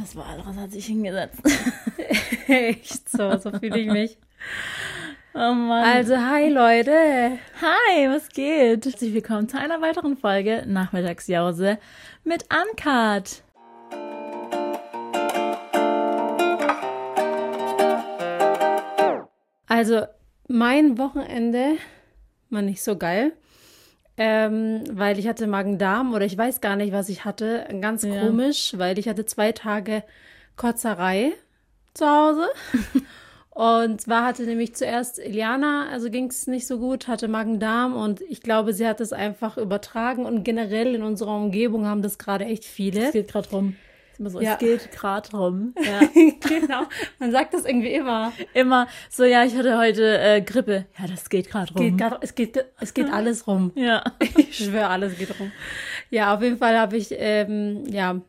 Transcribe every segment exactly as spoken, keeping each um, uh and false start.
Das war alles, hat sich hingesetzt. Echt so, so fühle ich mich. Oh Mann. Also, hi Leute. Hi, was geht? Herzlich willkommen zu einer weiteren Folge Nachmittagsjause mit Ankat. Also, mein Wochenende war nicht so geil. Ähm, weil ich hatte Magen-Darm oder ich weiß gar nicht, was ich hatte. Ganz ja. komisch, weil ich hatte zwei Tage Kotzerei zu Hause. Und zwar hatte nämlich zuerst Eliana, also ging es nicht so gut, hatte Magen-Darm und ich glaube, sie hat es einfach übertragen. Und generell in unserer Umgebung haben das gerade echt viele. Es geht gerade rum. So, ja. Es geht gerade rum. Ja. Genau, man sagt das irgendwie immer. Immer so, ja, ich hatte heute äh, Grippe. Ja, das geht gerade rum. Geht grad, es, geht, es geht alles rum. Ja. Ich schwöre, alles geht rum. Ja, auf jeden Fall habe ich ähm, ja,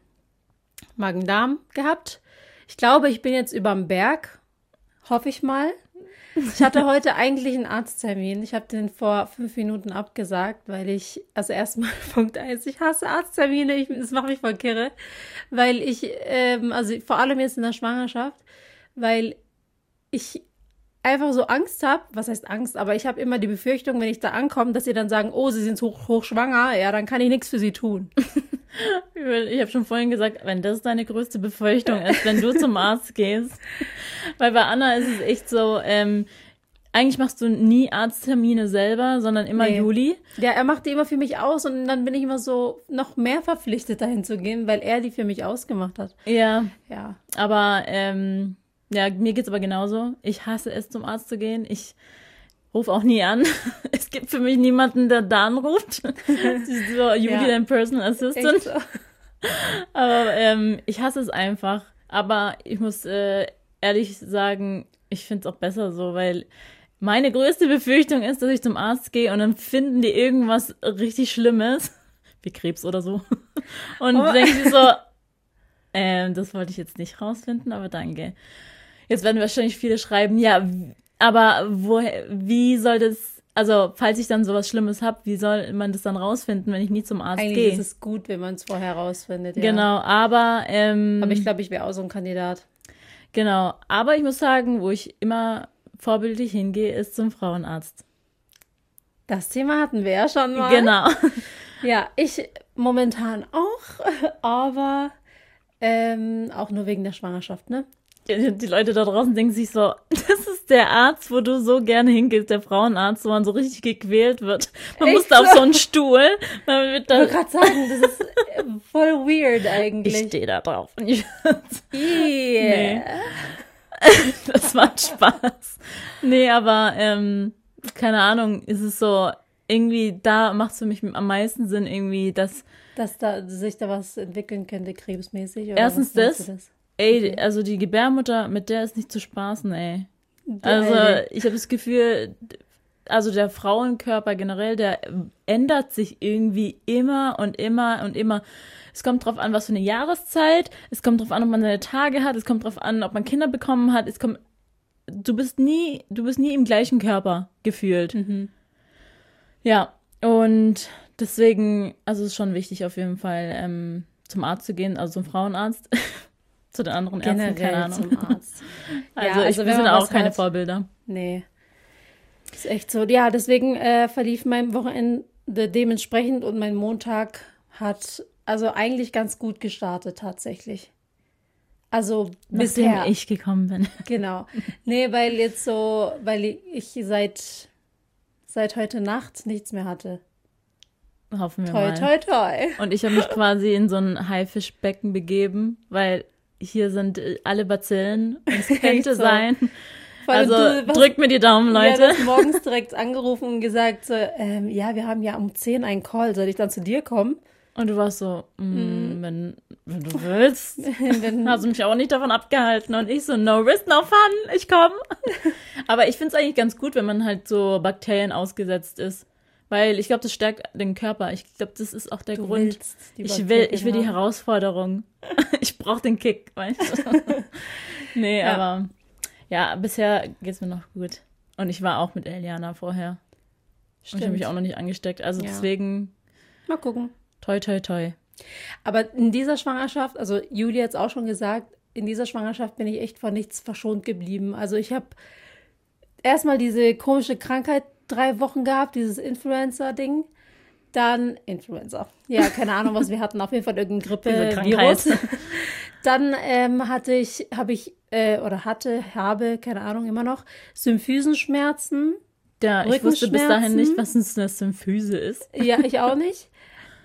Magen-Darm gehabt. Ich glaube, ich bin jetzt überm Berg, hoffe ich mal. Ich hatte heute eigentlich einen Arzttermin. Ich habe den vor fünf Minuten abgesagt, weil ich, also erstmal Punkt eins, ich hasse Arzttermine, ich, das macht mich voll kirre, weil ich, ähm, also vor allem jetzt in der Schwangerschaft, weil ich einfach so Angst habe, was heißt Angst, aber ich habe immer die Befürchtung, wenn ich da ankomme, dass sie dann sagen, oh, sie sind hoch, hochschwanger, ja, dann kann ich nichts für sie tun. Ich habe schon vorhin gesagt, wenn das deine größte Befürchtung ist, wenn du zum Arzt gehst, weil bei Anna ist es echt so, ähm, eigentlich machst du nie Arzttermine selber, sondern immer nee. Juli. Ja, er macht die immer für mich aus und dann bin ich immer so noch mehr verpflichtet, dahin zu gehen, weil er die für mich ausgemacht hat. Ja, ja. aber ähm, ja, mir geht's aber genauso. Ich hasse es, zum Arzt zu gehen. Ich ruf auch nie an. Es gibt für mich niemanden, der da anruft. Das ist so, you ja. dein Personal Assistant. So. Aber ähm, ich hasse es einfach. Aber ich muss äh, ehrlich sagen, ich finde es auch besser so, weil meine größte Befürchtung ist, dass ich zum Arzt gehe und dann finden die irgendwas richtig Schlimmes, wie Krebs oder so. Und oh. denke ich so, ähm, das wollte ich jetzt nicht rausfinden, aber danke. Jetzt werden wahrscheinlich viele schreiben, ja, aber woher, wie soll das, also falls ich dann sowas Schlimmes habe, wie soll man das dann rausfinden, wenn ich nie zum Arzt gehe? Eigentlich ist es gut, wenn man es vorher rausfindet, ja. Genau, aber... Ähm, aber ich glaube, ich wäre auch so ein Kandidat. Genau, aber ich muss sagen, wo ich immer vorbildlich hingehe, ist zum Frauenarzt. Das Thema hatten wir ja schon mal. Genau. Ja, ich momentan auch, aber ähm, auch nur wegen der Schwangerschaft, ne? Die Leute da draußen denken sich so, das ist der Arzt, wo du so gerne hingehst, der Frauenarzt, wo man so richtig gequält wird. Man Echt? muss da auf so einen Stuhl. Man wird da ich wollte gerade sagen, das ist voll weird eigentlich. Ich stehe da drauf. Und ich yeah. nee. Das macht Spaß. Nee, aber ähm, keine Ahnung, ist es so, irgendwie da macht es für mich am meisten Sinn irgendwie, dass... Dass da sich da was entwickeln könnte, krebsmäßig. Oder erstens das. Ey, also die Gebärmutter, mit der ist nicht zu spaßen, ey. Also ich habe das Gefühl, also der Frauenkörper generell, der ändert sich irgendwie immer und immer und immer. Es kommt drauf an, was für eine Jahreszeit, es kommt drauf an, ob man seine Tage hat, es kommt drauf an, ob man Kinder bekommen hat, es kommt, du bist nie, du bist nie im gleichen Körper gefühlt. Mhm. Ja, und deswegen, also es ist schon wichtig auf jeden Fall, ähm, zum Arzt zu gehen, also zum Frauenarzt. Zu den anderen Generell Ärzten, keine Ahnung. Zum Arzt. Also, ja, also wir sind auch keine hat. Vorbilder. Nee. Ist echt so. Ja, deswegen äh, verlief mein Wochenende dementsprechend und mein Montag hat also eigentlich ganz gut gestartet tatsächlich. Also bisher. Nachdem ich gekommen bin. Genau. Nee, weil jetzt so, weil ich seit, seit heute Nacht nichts mehr hatte. Hoffen wir toi, mal. Toi, toi, toi. Und ich habe mich quasi in so ein Haifischbecken begeben, weil... Hier sind alle Bazillen. Es könnte so sein. Also du, was, drückt mir die Daumen, Leute. Ja, du hast morgens direkt angerufen und gesagt, so, ähm, ja, wir haben ja um zehn einen Call. Soll ich dann zu dir kommen? Und du warst so, mm, wenn, wenn du willst. Dann hast du mich auch nicht davon abgehalten. Und ich so, no risk, no fun, ich komme. Aber ich finde es eigentlich ganz gut, wenn man halt so Bakterien ausgesetzt ist. Weil ich glaube, das stärkt den Körper. Ich glaube, das ist auch der du Grund. Ich will, ich will die Herausforderung. Ich brauche den Kick, weißt du? Nee, ja. aber ja, bisher geht's mir noch gut. Und ich war auch mit Eliana vorher. Stimmt. Und ich habe mich auch noch nicht angesteckt. Also ja. deswegen. Mal gucken. Toi, toi, toi. Aber in dieser Schwangerschaft, also Juli hat es auch schon gesagt, in dieser Schwangerschaft bin ich echt von nichts verschont geblieben. Also ich habe erstmal diese komische Krankheit drei Wochen gehabt, dieses Influencer-Ding. Dann, Influenza, ja, keine Ahnung, was wir hatten, auf jeden Fall irgendein Grippe-Virus. Dann ähm, hatte ich, habe ich, äh, oder hatte, habe, keine Ahnung, immer noch, Symphysenschmerzen, ja, Rückenschmerzen. Ich wusste bis dahin nicht, was eine Symphyse ist. Ja, ich auch nicht.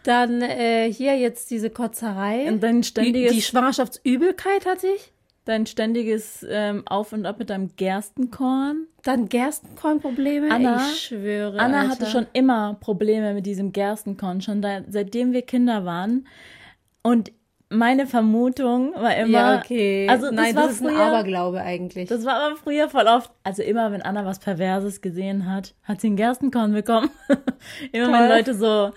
Dann äh, hier jetzt diese Kotzerei. Und dein ständiges... Die, die Schwangerschaftsübelkeit hatte ich. Dein ständiges ähm, Auf und Ab mit deinem Gerstenkorn. Dann Gerstenkornprobleme? Anna, ich schwöre. Anna Alter. hatte schon immer Probleme mit diesem Gerstenkorn, schon da, seitdem wir Kinder waren. Und meine Vermutung war immer... Ja, okay. Also Nein, das, war das ist früher, ein Aberglaube eigentlich. Das war aber früher voll oft... Also immer, wenn Anna was Perverses gesehen hat, hat sie ein Gerstenkorn bekommen. Immer wenn Leute so...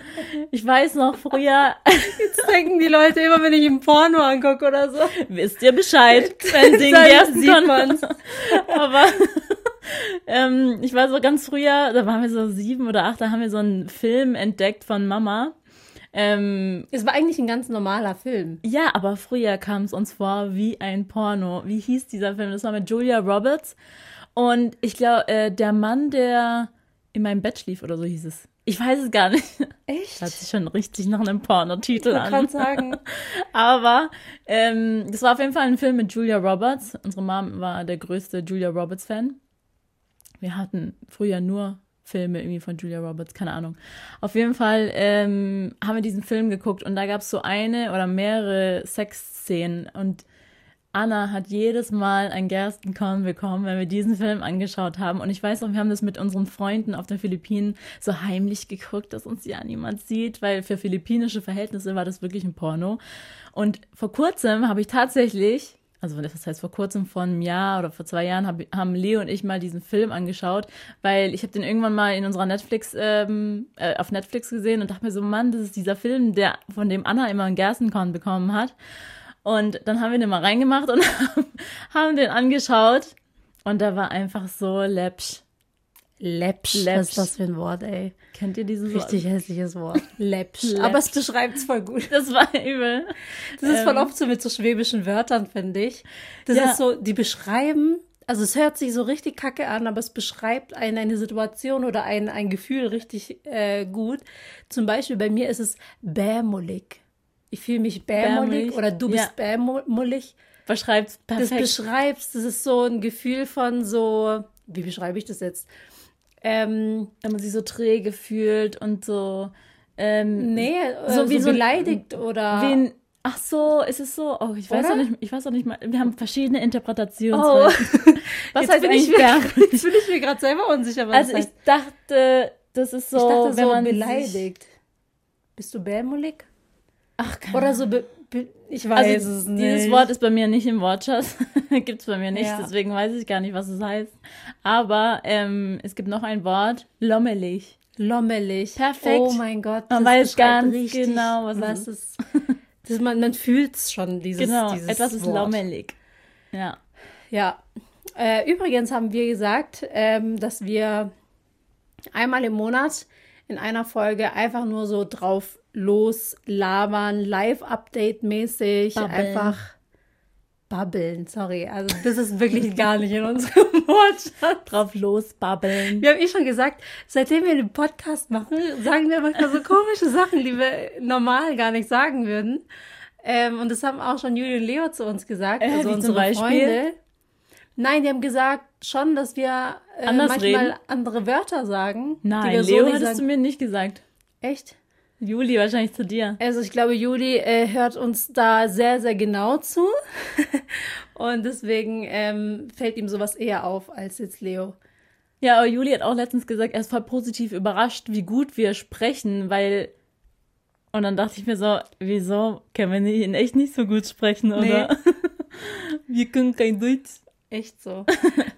Ich weiß noch, früher... Jetzt denken die Leute immer, wenn ich im Porno angucke oder so. Wisst ihr Bescheid, wenn sie ein Gerstenkorn... Aber... Ähm, ich war so ganz früher, da waren wir so sieben oder acht, da haben wir so einen Film entdeckt von Mama. Ähm, es war eigentlich ein ganz normaler Film. Ja, aber früher kam es uns vor wie ein Porno. Wie hieß dieser Film? Das war mit Julia Roberts. Und ich glaube, äh, der Mann, der in meinem Bett schlief oder so hieß es. Ich weiß es gar nicht. Echt? Hat sich schon richtig nach einem Pornotitel an. Ich kann sagen. Aber ähm, das war auf jeden Fall ein Film mit Julia Roberts. Unsere Mom war der größte Julia Roberts-Fan. Wir hatten früher nur Filme irgendwie von Julia Roberts, keine Ahnung. Auf jeden Fall ähm, haben wir diesen Film geguckt und da gab es so eine oder mehrere Sexszenen. Und Anna hat jedes Mal ein Gerstenkorn bekommen, wenn wir diesen Film angeschaut haben. Und ich weiß noch, wir haben das mit unseren Freunden auf den Philippinen so heimlich geguckt, dass uns ja niemand sieht, weil für philippinische Verhältnisse war das wirklich ein Porno. Und vor kurzem habe ich tatsächlich... Also das heißt, vor kurzem, vor einem Jahr oder vor zwei Jahren hab, haben Leo und ich mal diesen Film angeschaut, weil ich habe den irgendwann mal in unserer Netflix, ähm, äh, auf Netflix gesehen und dachte mir so, Mann, das ist dieser Film, der von dem Anna immer ein Gerstenkorn bekommen hat. Und dann haben wir den mal reingemacht und haben den angeschaut und der war einfach so läppsch. Läppsch, läppsch. Was ist das für ein Wort, ey? Kennt ihr dieses Wort? Richtig hässliches Wort. Läppsch. Läppsch. Aber es beschreibt es voll gut. Das war übel. Das ähm. ist voll oft so mit so schwäbischen Wörtern, finde ich. Das ja. ist so, die beschreiben, also es hört sich so richtig kacke an, aber es beschreibt einen eine Situation oder ein, ein Gefühl richtig äh, gut. Zum Beispiel bei mir ist es bämulig. Ich fühle mich bämulig oder du bist ja. bämulig. Beschreibt's perfekt. Das beschreibst, das ist so ein Gefühl von so, wie beschreibe ich das jetzt? Ähm, wenn man sich so träge fühlt und so ähm, nee, so, so wie so beleidigt oder wen, ach so, ist es so? Oh, ich weiß auch nicht, ich weiß auch nicht mal, wir haben verschiedene Interpretationen. Oh. Was jetzt heißt bin ich mir, jetzt bin ich mir gerade selber unsicher, was Also das heißt. ich dachte, das ist so, ich dachte, wenn so man beleidigt. Sich, bist du bämulig? Ach, keine Oder so be, be, ich weiß also, es nicht. Dieses Wort ist bei mir nicht im Wortschatz. Gibt's bei mir nicht, ja. Deswegen weiß ich gar nicht, was es heißt. Aber ähm, es gibt noch ein Wort, lommelig. Lommelig. Perfekt. Oh mein Gott. Man weiß ganz richtig, genau, was, was es ist. Das, man man fühlt's schon, dieses Genau, dieses etwas ist Wort. Lommelig. Ja. Ja. Äh, übrigens haben wir gesagt, ähm, dass wir einmal im Monat in einer Folge einfach nur so drauf loslabern, Live-Update-mäßig, babbeln. einfach babbeln, sorry. Also das ist wirklich gar nicht in unserem Wortschatz. Drauf losbabbeln. Wir haben eh schon gesagt, seitdem wir den Podcast machen, sagen wir manchmal so komische Sachen, die wir normal gar nicht sagen würden. Ähm, und das haben auch schon Juli und Leo zu uns gesagt, äh, also unsere Beispiel? Freunde. Nein, die haben gesagt schon, dass wir äh, manchmal reden. andere Wörter sagen. Nein, die wir Leo so hättest sagen. du mir nicht gesagt. Echt? Juli, wahrscheinlich zu dir. Also ich glaube, Juli äh, hört uns da sehr, sehr genau zu. Und deswegen ähm, fällt ihm sowas eher auf als jetzt Leo. Ja, aber Juli hat auch letztens gesagt, er ist voll positiv überrascht, wie gut wir sprechen, weil... Und dann dachte ich mir so, wieso können wir in echt nicht so gut sprechen, oder? Nee. Wir können kein Deutsch. Echt so.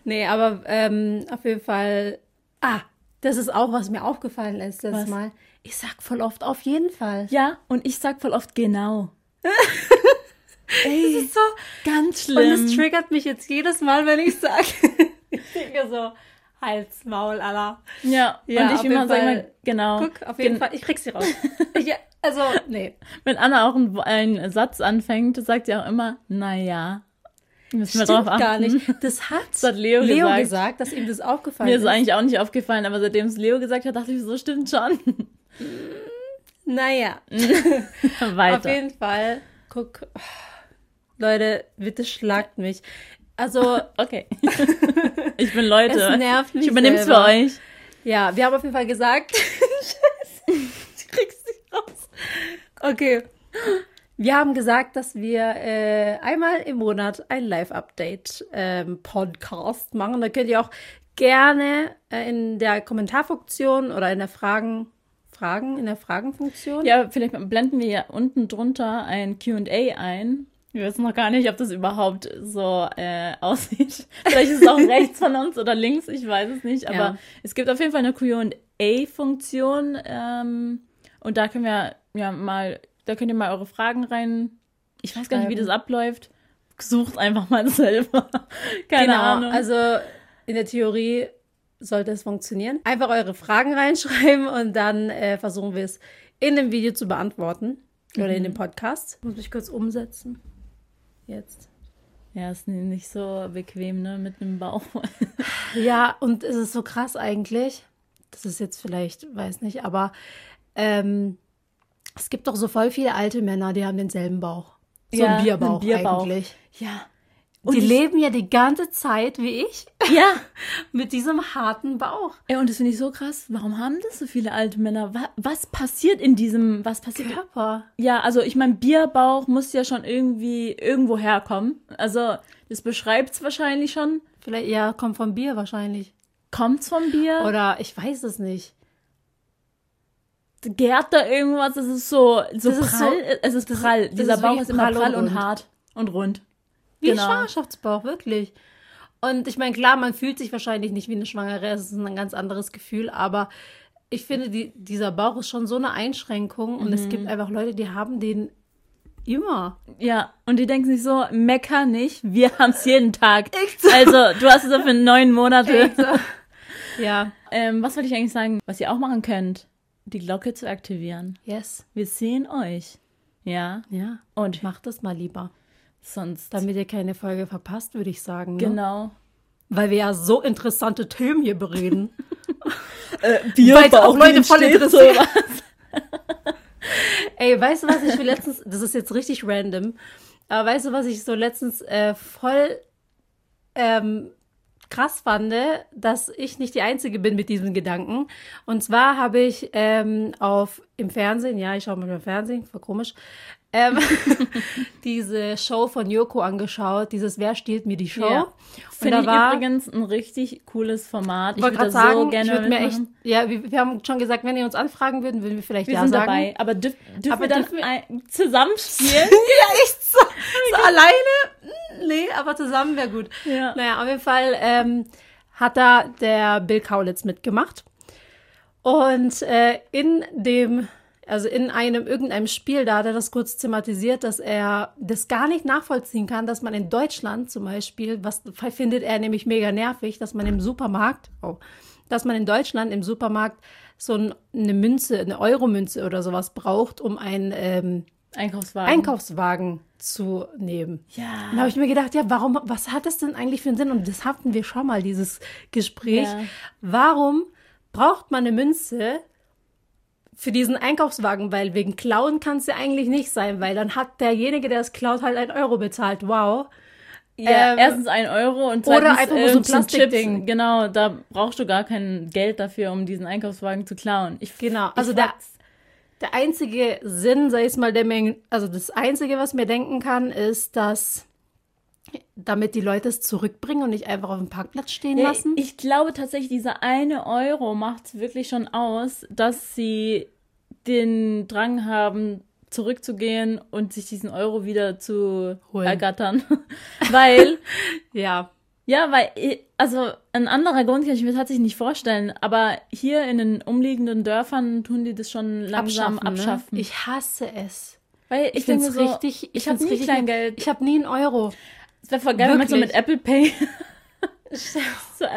Nee, aber ähm, auf jeden Fall... Ah, das ist auch, was mir aufgefallen ist letztes was? Mal. Ich sag voll oft auf jeden Fall. Ja, und ich sag voll oft genau. Ey, das ist so ganz schlimm. Und es triggert mich jetzt jedes Mal, wenn ich sage. Ich denke so, Hals, Maul, Allah. Ja, ja, und ich immer sage, genau. Guck, auf jeden Gen- Fall, ich krieg sie raus. Ich, Also, nee. Wenn Anna auch einen, einen Satz anfängt, sagt sie auch immer, naja. Müssen wir drauf achten. Gar nicht. Das hat, das hat Leo, Leo gesagt. gesagt, dass ihm das aufgefallen ist. Mir ist eigentlich auch nicht aufgefallen, aber seitdem es Leo gesagt hat, dachte ich, so stimmt schon. Naja. Weiter. Auf jeden Fall, guck, Leute, bitte schlagt mich. Also, okay. Ich bin Leute. Es nervt mich. Ich übernehm's selber. Für euch. Ja, wir haben auf jeden Fall gesagt, Scheiße, du kriegst dich raus. Okay. Wir haben gesagt, dass wir äh, einmal im Monat ein Live-Update-Podcast ähm, machen. Da könnt ihr auch gerne äh, in der Kommentarfunktion oder in der Fragen, Fragen, in der Fragenfunktion. Ja, vielleicht blenden wir ja unten drunter ein Q und A ein. Wir wissen noch gar nicht, ob das überhaupt so äh, aussieht. Vielleicht ist es auch rechts von uns oder links, ich weiß es nicht. Aber ja. Es gibt auf jeden Fall eine Q und A-Funktion ähm, und da können wir ja mal... Da könnt ihr mal eure Fragen rein. Ich weiß gar nicht, wie das abläuft. Sucht einfach mal selber. Keine genau, Ahnung. Also in der Theorie sollte es funktionieren. Einfach eure Fragen reinschreiben und dann äh, versuchen wir es in dem Video zu beantworten. Mhm. Oder in dem Podcast. Muss mich kurz umsetzen. Jetzt. Ja, ist nicht so bequem, ne? Mit einem Bauch. Ja, und es ist so krass eigentlich. Das ist jetzt vielleicht, weiß nicht, aber... Ähm, Es gibt doch so voll viele alte Männer, die haben denselben Bauch. So ja, einen Bierbauch, einen Bierbauch eigentlich. Ja. Und die ich, leben ja die ganze Zeit wie ich. Ja. Mit diesem harten Bauch. Ja, und das finde ich so krass. Warum haben das so viele alte Männer? Was, was passiert in diesem was passiert? Körper? Ja, also ich meine, Bierbauch muss ja schon irgendwie irgendwo herkommen. Also das beschreibt es wahrscheinlich schon. Vielleicht, ja, kommt vom Bier wahrscheinlich. Kommt's vom Bier? Oder ich weiß es nicht. Gärt da irgendwas, es ist so, so das prall, ist so, es ist prall. Dieser ist Bauch ist immer prall und, und hart und rund. Wie genau. Ein Schwangerschaftsbauch, wirklich. Und ich meine, klar, man fühlt sich wahrscheinlich nicht wie eine Schwangere, es ist ein ganz anderes Gefühl, aber ich finde, die, dieser Bauch ist schon so eine Einschränkung und mhm. Es gibt einfach Leute, die haben den immer. Ja, und die denken sich so, mecker nicht, wir haben es jeden Tag. So. Also, du hast es ja für neun Monate. So. Ja. Ähm, was wollte ich eigentlich sagen, was ihr auch machen könnt? Die Glocke zu aktivieren. Yes. Wir sehen euch. Ja. Ja. Und macht das mal lieber. Sonst. Damit ihr keine Folge verpasst, würde ich sagen. Ne? Genau. Weil wir ja so interessante Themen hier bereden. äh, wir weil auch Leute voll interessiert. Ey, weißt du, was ich letztens, das ist jetzt richtig random, aber weißt du, was ich so letztens äh, voll ähm, krass fand, dass ich nicht die Einzige bin mit diesem Gedanken. Und zwar habe ich ähm, auf im Fernsehen, ja, ich schaue mal im Fernsehen, voll komisch, ähm, diese Show von Joko angeschaut, dieses Wer stiehlt mir die Show? Ja. Finde ich war, übrigens ein richtig cooles Format. Ich würde das sagen, so gerne würd mir echt, ja, wir, wir haben schon gesagt, wenn ihr uns anfragen würden, würden wir vielleicht wir ja sind sagen. Dabei. Aber dürfen dürf wir dann dürf ein, zusammen spielen? Ja, echt so, so alleine? Nee, aber zusammen wäre gut. Ja. Naja, auf jeden Fall ähm, hat da der Bill Kaulitz mitgemacht. Und äh, in dem, also in einem, irgendeinem Spiel, da hat er das kurz thematisiert, dass er das gar nicht nachvollziehen kann, dass man in Deutschland zum Beispiel, was findet er nämlich mega nervig, dass man im Supermarkt, oh, dass man in Deutschland im Supermarkt so ein, eine Münze, eine Euro-Münze oder sowas braucht, um ein... Ähm, Einkaufswagen. Einkaufswagen zu nehmen. Ja. Da habe ich mir gedacht, ja, warum, was hat das denn eigentlich für einen Sinn? Und das hatten wir schon mal, dieses Gespräch. Ja. Warum braucht man eine Münze für diesen Einkaufswagen? Weil wegen Klauen kann es ja eigentlich nicht sein, weil dann hat derjenige, der es klaut, halt einen Euro bezahlt. Wow. Ja, ähm, erstens ein Euro und zweitens oder einfach äh, so ein Plastikding. Genau, da brauchst du gar kein Geld dafür, um diesen Einkaufswagen zu klauen. Ich, genau, also da... Der einzige Sinn, sei es mal, der mir, also das Einzige, was mir denken kann, ist, dass damit die Leute es zurückbringen und nicht einfach auf dem Parkplatz stehen ja, lassen. Ich glaube tatsächlich, dieser eine Euro macht es wirklich schon aus, dass sie den Drang haben, zurückzugehen und sich diesen Euro wieder zu holen. Ergattern. Weil, ja. Ja, weil, also ein anderer Grund kann ich mir tatsächlich nicht vorstellen, aber hier in den umliegenden Dörfern tun die das schon langsam abschaffen. abschaffen. Ne? Ich hasse es. Weil ich, ich finde es so, richtig, ich habe nie Kleingeld. Ich habe nie einen Euro. Das wäre voll geil, wenn man so mit Apple Pay. So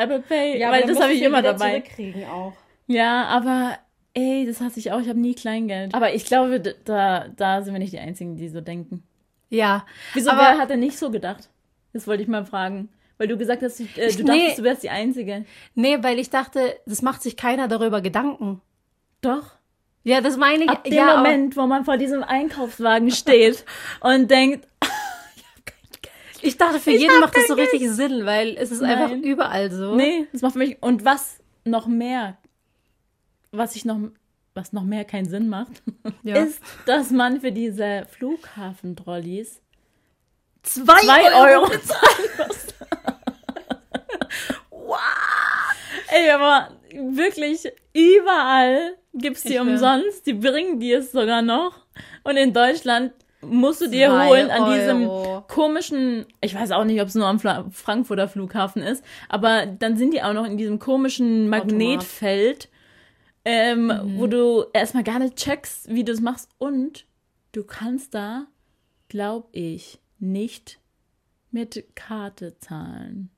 Apple Pay, ja, weil das habe ich immer dabei. Kriegen auch. Ja, aber Ey, das hasse ich auch, ich habe nie Kleingeld. Aber ich glaube, da, da sind wir nicht die Einzigen, die so denken. Ja. Wieso, aber wer hat denn nicht so gedacht? Das wollte ich mal fragen. Weil du gesagt hast, du, äh, du nee, dachtest, du wärst die Einzige. Nee, weil ich dachte, das macht sich keiner darüber Gedanken. Doch. Ja, das meine ich. Ab dem ja, Moment, wo man vor diesem Einkaufswagen steht und denkt, ich hab kein Geld. Ich dachte, für ich jeden macht das so Geld. Richtig Sinn, weil es ist Nein. einfach überall so. Nee, das macht für mich, und was noch mehr, was ich noch, was noch mehr keinen Sinn macht, ja. ist, dass man für diese Flughafen-Trolleys zwei, zwei Euro bezahlen muss. Wow! Ey, aber wirklich überall gibt's die ich umsonst, will. Die bringen dir es sogar noch. Und in Deutschland musst du dir Zwei holen an Euro. Diesem komischen, ich weiß auch nicht, ob es nur am Fla- Frankfurter Flughafen ist, aber dann sind die auch noch in diesem komischen Magnetfeld, ähm, mhm. wo du erstmal gar nicht checkst, wie du es machst. Und du kannst da, glaube ich, nicht mit Karte zahlen.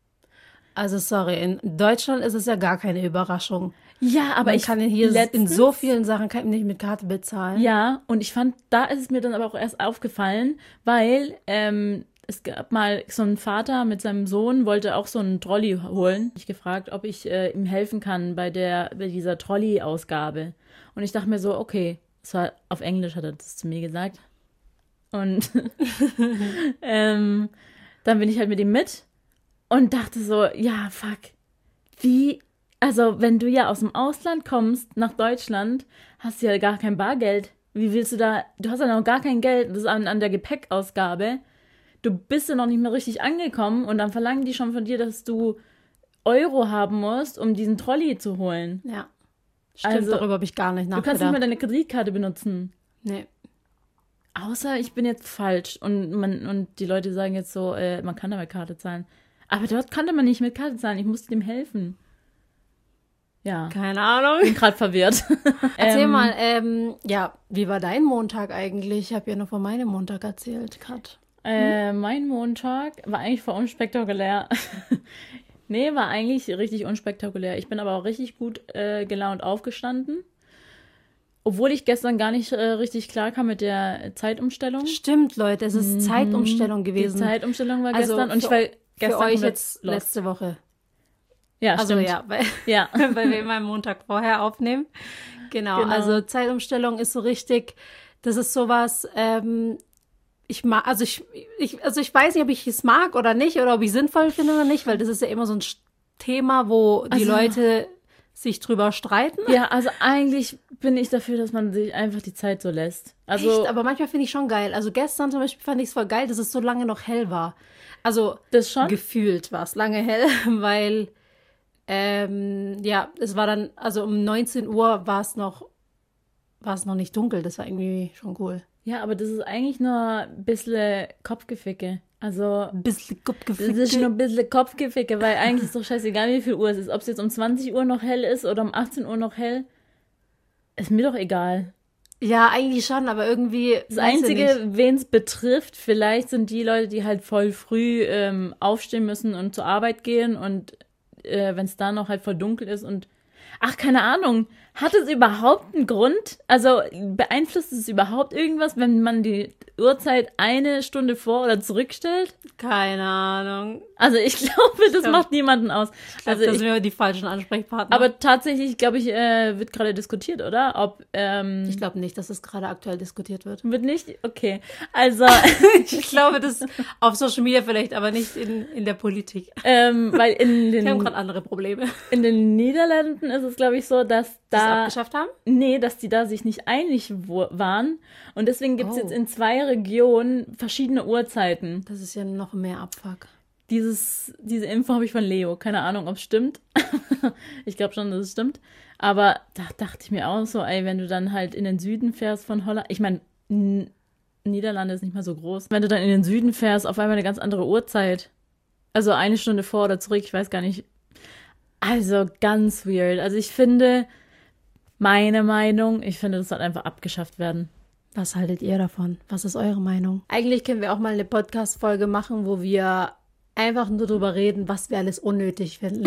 Also sorry, in Deutschland ist es ja gar keine Überraschung. Ja, aber Man ich kann hier letztens, in so vielen Sachen kann ich nicht mit Karte bezahlen. Ja, und ich fand, da ist es mir dann aber auch erst aufgefallen, weil ähm, es gab mal so einen Vater mit seinem Sohn, wollte auch so einen Trolley holen. Ich gefragt, ob ich äh, ihm helfen kann bei der bei dieser Trolley-Ausgabe. Und ich dachte mir so, okay, das war auf Englisch, hat er das zu mir gesagt. Und ähm, dann bin ich halt mit ihm mit. Und dachte so, ja, fuck, wie, also wenn du ja aus dem Ausland kommst nach Deutschland, hast du ja gar kein Bargeld. Wie willst du da, du hast ja noch gar kein Geld, das ist an, an der Gepäckausgabe. Du bist ja noch nicht mehr richtig angekommen und dann verlangen die schon von dir, dass du Euro haben musst, um diesen Trolley zu holen. Ja, stimmt, also, darüber habe ich gar nicht nachgedacht. Du kannst nicht mehr deine Kreditkarte benutzen. Nee. Außer ich bin jetzt falsch und, man, und die Leute sagen jetzt so, äh, man kann da mit Karte zahlen. Aber dort konnte man nicht mit Karte zahlen. Ich musste dem helfen. Ja. Keine Ahnung. Bin gerade verwirrt. Erzähl ähm, mal, ähm, ja, wie war dein Montag eigentlich? Ich habe ja noch von meinem Montag erzählt, Kat. Hm? Äh, mein Montag war eigentlich voll unspektakulär. Nee, war eigentlich richtig unspektakulär. Ich bin aber auch richtig gut äh, gelaunt aufgestanden. Obwohl ich gestern gar nicht äh, richtig klar kam mit der Zeitumstellung. Stimmt, Leute, es ist mhm. Zeitumstellung gewesen. Die Zeitumstellung war gestern also, und ich war... Gestern für euch jetzt los. Letzte Woche. Ja, also, stimmt. Ja, weil, ja. weil wir immer am Montag vorher aufnehmen. Genau, genau, also Zeitumstellung ist so richtig, das ist sowas, ähm, ich mag, also ich, ich, also ich weiß nicht, ob ich es mag oder nicht oder ob ich es sinnvoll finde oder nicht, weil das ist ja immer so ein Thema, wo die also, Leute sich drüber streiten. Ja, also eigentlich bin ich dafür, dass man sich einfach die Zeit so lässt. Also, echt? Aber manchmal finde ich schon geil. Also gestern zum Beispiel fand ich es voll geil, dass es so lange noch hell war. Also das schon? Gefühlt war es lange hell, weil ähm, ja, es war dann, also um neunzehn Uhr war es noch, war es noch nicht dunkel, das war irgendwie schon cool. Ja, aber das ist eigentlich nur ein bisschen Kopfgeficke. Also ein bisschen Kopfgeficke. Das ist nur ein bisschen Kopfgeficke, weil eigentlich ist doch scheißegal, wie viel Uhr es ist. Ob es jetzt um zwanzig Uhr noch hell ist oder um achtzehn Uhr noch hell, ist mir doch egal. Ja, eigentlich schon, aber irgendwie... Das Einzige, wen es betrifft, vielleicht sind die Leute, die halt voll früh ähm, aufstehen müssen und zur Arbeit gehen und äh, wenn es da noch halt voll dunkel ist und... Ach, keine Ahnung, hat es überhaupt einen Grund? Also beeinflusst es überhaupt irgendwas, wenn man die Uhrzeit eine Stunde vor oder zurückstellt? Keine Ahnung. Also ich glaube, das ich glaub, macht niemanden aus. Ich glaub, also das ich, sind wir die falschen Ansprechpartner. Aber tatsächlich, glaube ich, äh, wird gerade diskutiert, oder? Ob ähm, ich glaube nicht, dass es das gerade aktuell diskutiert wird. Wird nicht? Okay. Also ich glaube, das auf Social Media vielleicht, aber nicht in, in der Politik. Ähm, weil in den wir haben gerade andere Probleme. In den Niederlanden ist es, glaube ich, so, dass da das abgeschafft haben? Nee, dass die da sich nicht einig wo- waren und deswegen gibt es oh. jetzt in zwei Regionen verschiedene Uhrzeiten. Das ist ja noch mehr Abfuck. Dieses, diese Info habe ich von Leo. Keine Ahnung, ob es stimmt. Ich glaube schon, dass es stimmt. Aber da dachte ich mir auch so, ey, wenn du dann halt in den Süden fährst von Holland. Ich meine, N- Niederlande ist nicht mal so groß. Wenn du dann in den Süden fährst, auf einmal eine ganz andere Uhrzeit. Also eine Stunde vor oder zurück, ich weiß gar nicht. Also ganz weird. Also ich finde, meine Meinung, ich finde, das soll einfach abgeschafft werden. Was haltet ihr davon? Was ist eure Meinung? Eigentlich können wir auch mal eine Podcast-Folge machen, wo wir einfach nur drüber reden, was wir alles unnötig finden.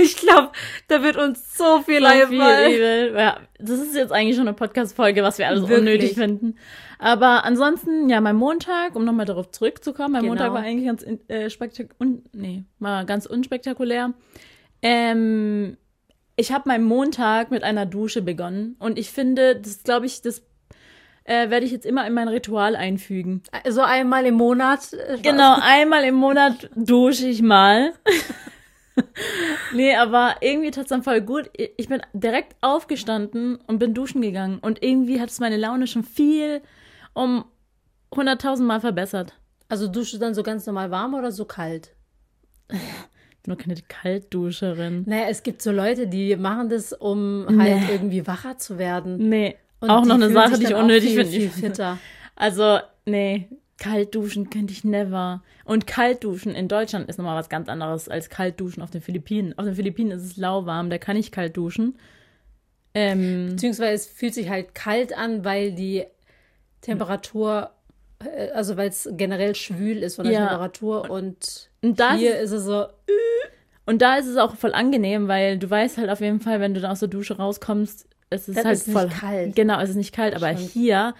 Ich glaube, da wird uns so viel einfallen. Ja, das ist jetzt eigentlich schon eine Podcast-Folge, was wir alles Wirklich? unnötig finden. Aber ansonsten, ja, mein Montag, um nochmal darauf zurückzukommen, mein genau. Montag war eigentlich ganz äh, spektak- un- nee, war ganz unspektakulär. Ähm, ich habe meinen Montag mit einer Dusche begonnen und ich finde, das glaube ich, das äh, werde ich jetzt immer in mein Ritual einfügen. Also einmal im Monat? Genau, einmal im Monat dusche ich mal. Nee, aber irgendwie tat es dann voll gut. Ich bin direkt aufgestanden und bin duschen gegangen. Und irgendwie hat es meine Laune schon viel um hunderttausend Mal verbessert. Also duschst du dann so ganz normal warm oder so kalt? Ich bin doch keine Kaltduscherin. Naja, es gibt so Leute, die machen das, um halt nee. irgendwie wacher zu werden. Nee, und auch noch eine Sache, die ich unnötig finde. Viel, viel fitter. Also, nee. Kaltduschen könnte ich never. Und Kaltduschen in Deutschland ist nochmal was ganz anderes als Kaltduschen auf den Philippinen. Auf den Philippinen ist es lauwarm, da kann ich kalt duschen. Ähm, Beziehungsweise es fühlt sich halt kalt an, weil die Temperatur, also weil es generell schwül ist von der ja. Temperatur und, und das, hier ist es so. Und da ist es auch voll angenehm, weil du weißt halt auf jeden Fall, wenn du da aus der Dusche rauskommst, es ist das halt ist voll nicht kalt. Genau, es ist nicht kalt, aber Stimmt. hier... Ja.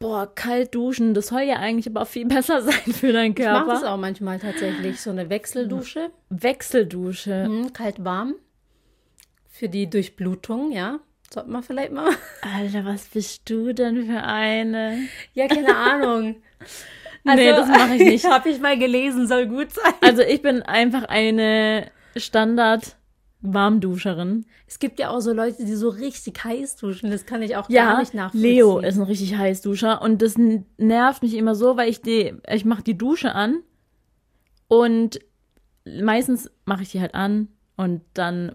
Boah, kalt duschen, das soll ja eigentlich aber auch viel besser sein für deinen Körper. Ich mache das auch manchmal tatsächlich, so eine Wechseldusche. Wechseldusche. Mhm, kalt-warm. Für die Durchblutung, ja. Sollte man vielleicht mal. Alter, was bist du denn für eine? Ja, keine Ahnung. Also, nee, das mache ich nicht. Habe ich mal gelesen, soll gut sein. Also ich bin einfach eine Standard- Warmduscherin. Es gibt ja auch so Leute, die so richtig heiß duschen. Das kann ich auch ja, gar nicht nachvollziehen. Leo ist ein richtig Heißduscher und das nervt mich immer so, weil ich die, ich mache die Dusche an und meistens mache ich die halt an und dann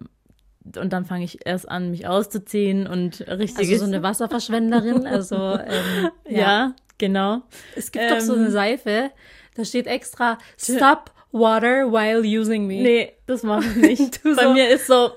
und dann fange ich erst an, mich auszuziehen und richtig. Also so eine Wasserverschwenderin. Also ähm, ja. ja, genau. Es gibt ähm, doch so eine Seife, da steht extra Stop Water while using me. Nee, das mache ich nicht. Bei so mir ist so